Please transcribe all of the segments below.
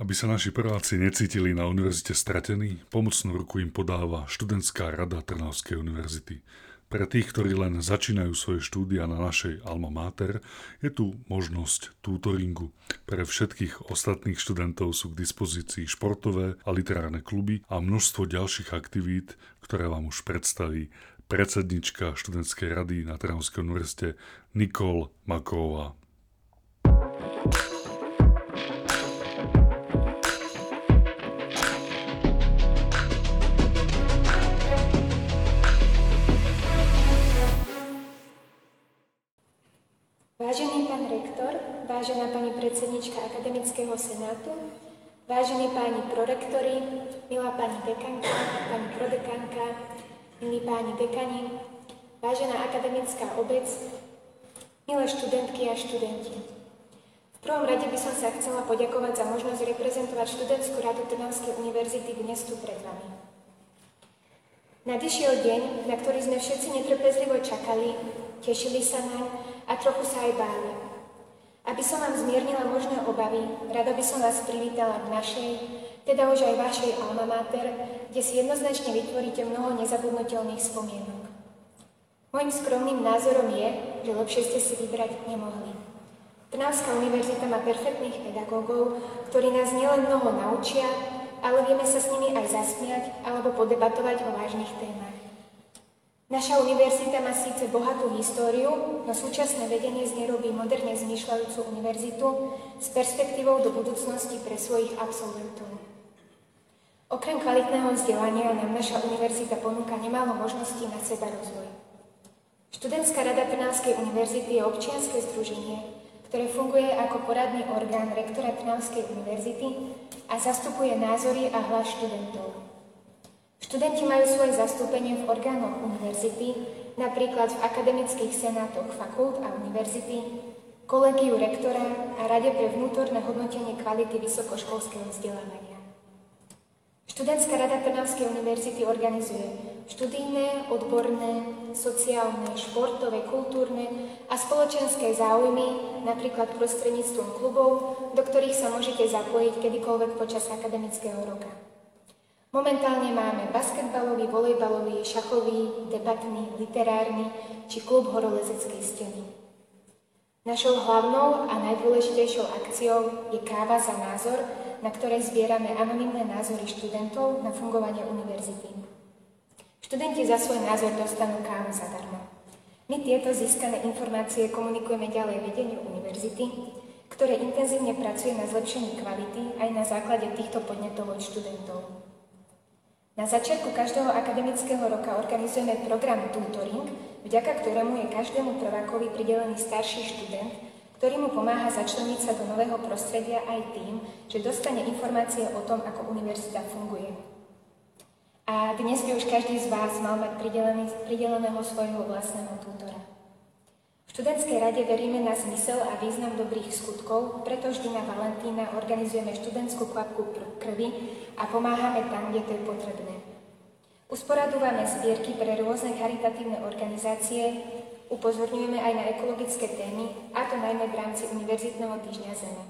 Aby sa naši prváci necítili na univerzite stratení, pomocnú ruku im podáva Študentská rada Trnavskej univerzity. Pre tých, ktorí len začínajú svoje štúdia na našej Alma Mater, je tu možnosť tutoringu. Pre všetkých ostatných študentov sú k dispozícii športové a literárne kluby a množstvo ďalších aktivít, ktoré vám už predstaví predsednička Študentskej rady na Trnavskej univerzite Nikol Maková. Vážený pán rektor, vážená pani predsednička Akademického senátu, vážení páni prorektori, milá pani dekanka, pani prodekanka, milí páni dekani, vážená akademická obec, milé študentky a študenti. V prvom rade by som sa chcela poďakovať za možnosť reprezentovať Študentskú radu Trnavskej univerzity dnes tu pred vami. Nadišiel deň, na ktorý sme všetci netrpezlivo čakali, tešili sa naň a trochu sa aj báli. Aby som vám zmiernila možné obavy, rada by som vás privítala v našej, teda už aj vašej Alma Mater, kde si jednoznačne vytvoríte mnoho nezabudnutelných spomienok. Mojím skromným názorom je, že lepšie ste si vybrať nemohli. Trnavská univerzita má perfektných pedagógov, ktorí nás nielen mnoho naučia, ale vieme sa s nimi aj zasmiať alebo podebatovať o vážnych témach. Naša univerzita má síce bohatú históriu, no súčasné vedenie z nej robí moderne zmýšľajúcu univerzitu s perspektívou do budúcnosti pre svojich absolventov. Okrem kvalitného vzdelania nám naša univerzita ponúka nemálo možností na seba rozvoj. Študentská rada Trnavskej univerzity je občianske združenie, ktoré funguje ako poradný orgán rektora Trnavskej univerzity a zastupuje názory a hlas študentov. Študenti majú svoje zastúpenie v orgánoch univerzity, napríklad v akademických senátoch fakult a univerzity, kolegiu rektora a Rade pre vnútorné hodnotenie kvality vysokoškolského vzdelávania. Študentská rada Trnavskej univerzity organizuje študijné, odborné, sociálne, športové, kultúrne a spoločenské záujmy, napríklad prostredníctvom klubov, do ktorých sa môžete zapojiť kedykoľvek počas akademického roka. Momentálne máme basketbalový, volejbalový, šachový, debatný, literárny či klub horolezeckej steny. Našou hlavnou a najdôležitejšou akciou je Káva za názor, na ktorej zbierame anonymné názory študentov na fungovanie univerzity. Študenti za svoj názor dostanú kávu zadarmo. My tieto získané informácie komunikujeme ďalej vedeniu univerzity, ktoré intenzívne pracuje na zlepšení kvality aj na základe týchto podnetov od študentov. Na začiatku každého akademického roka organizujeme program tutoring, vďaka ktorému je každému prvákovi pridelený starší študent, ktorý mu pomáha začleniť sa do nového prostredia aj tým, že dostane informácie o tom, ako univerzita funguje. A dnes by už každý z vás mal mať prideleného svojho vlastného tutora. V Študentskej rade veríme na zmysel a význam dobrých skutkov, preto vždy na Valentína organizujeme študentskú kvapku krvi a pomáhame tam, kde to je potrebné. Usporadúvame zbierky pre rôzne charitatívne organizácie, upozorňujeme aj na ekologické témy, a to najmä v rámci Univerzitného týždňa Zeme.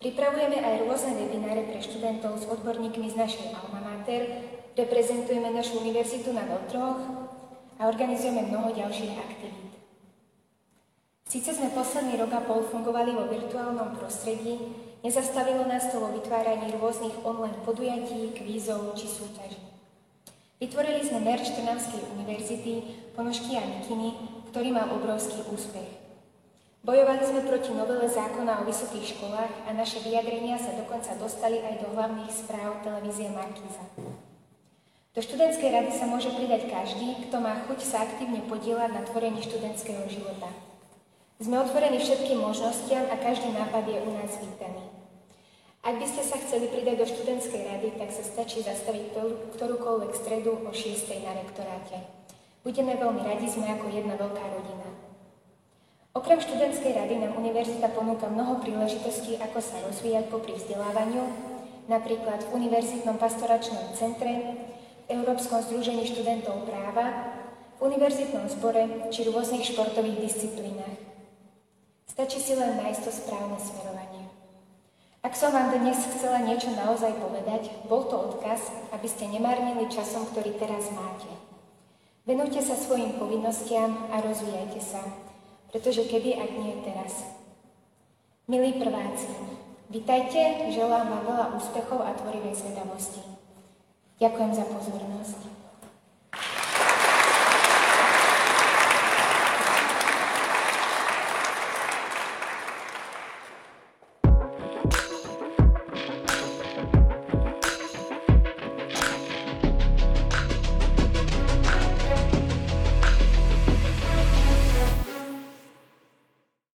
Pripravujeme aj rôzne webináre pre študentov s odborníkmi z našej Alma Mater, reprezentujeme našu univerzitu na veľtrhoch a organizujeme mnoho ďalších aktivít. Síce sme posledný rok a pol fungovali vo virtuálnom prostredí, nezastavilo nás to vo vytváraní rôznych online podujatí, kvízov či súťaží. Vytvorili sme merch Trnavskej univerzity, ponožky a mikiny, ktorý mal obrovský úspech. Bojovali sme proti novele zákona o vysokých školách a naše vyjadrenia sa dokonca dostali aj do hlavných správ televízie Markíza. Do študentskej rady sa môže pridať každý, kto má chuť sa aktívne podieľať na tvorení študentského života. Sme otvorení všetkým možnostiam a každý nápad je u nás vítaný. Ak by ste sa chceli pridať do študentskej rady, tak sa stačí zastaviť ktorúkoľvek stredu o 6:00 na rektoráte. Budeme veľmi radi, sme ako jedna veľká rodina. Okrem študentskej rady nám univerzita ponúka mnoho príležitostí, ako sa rozvíjať popri vzdelávaniu, napríklad v Univerzitnom pastoračnom centre, v Európskom združení študentov práva, v Univerzitnom zbore či rôznych športových disciplínach. Stačí si len nájsť to správne smerovanie. Ak som vám dnes chcela niečo naozaj povedať, bol to odkaz, aby ste nemárnili časom, ktorý teraz máte. Venujte sa svojim povinnostiam a rozvíjajte sa, pretože kedy, ak nie teraz. Milí prváci, vitajte, želám vám veľa úspechov a tvorivej zvedavosti. Ďakujem za pozornosť.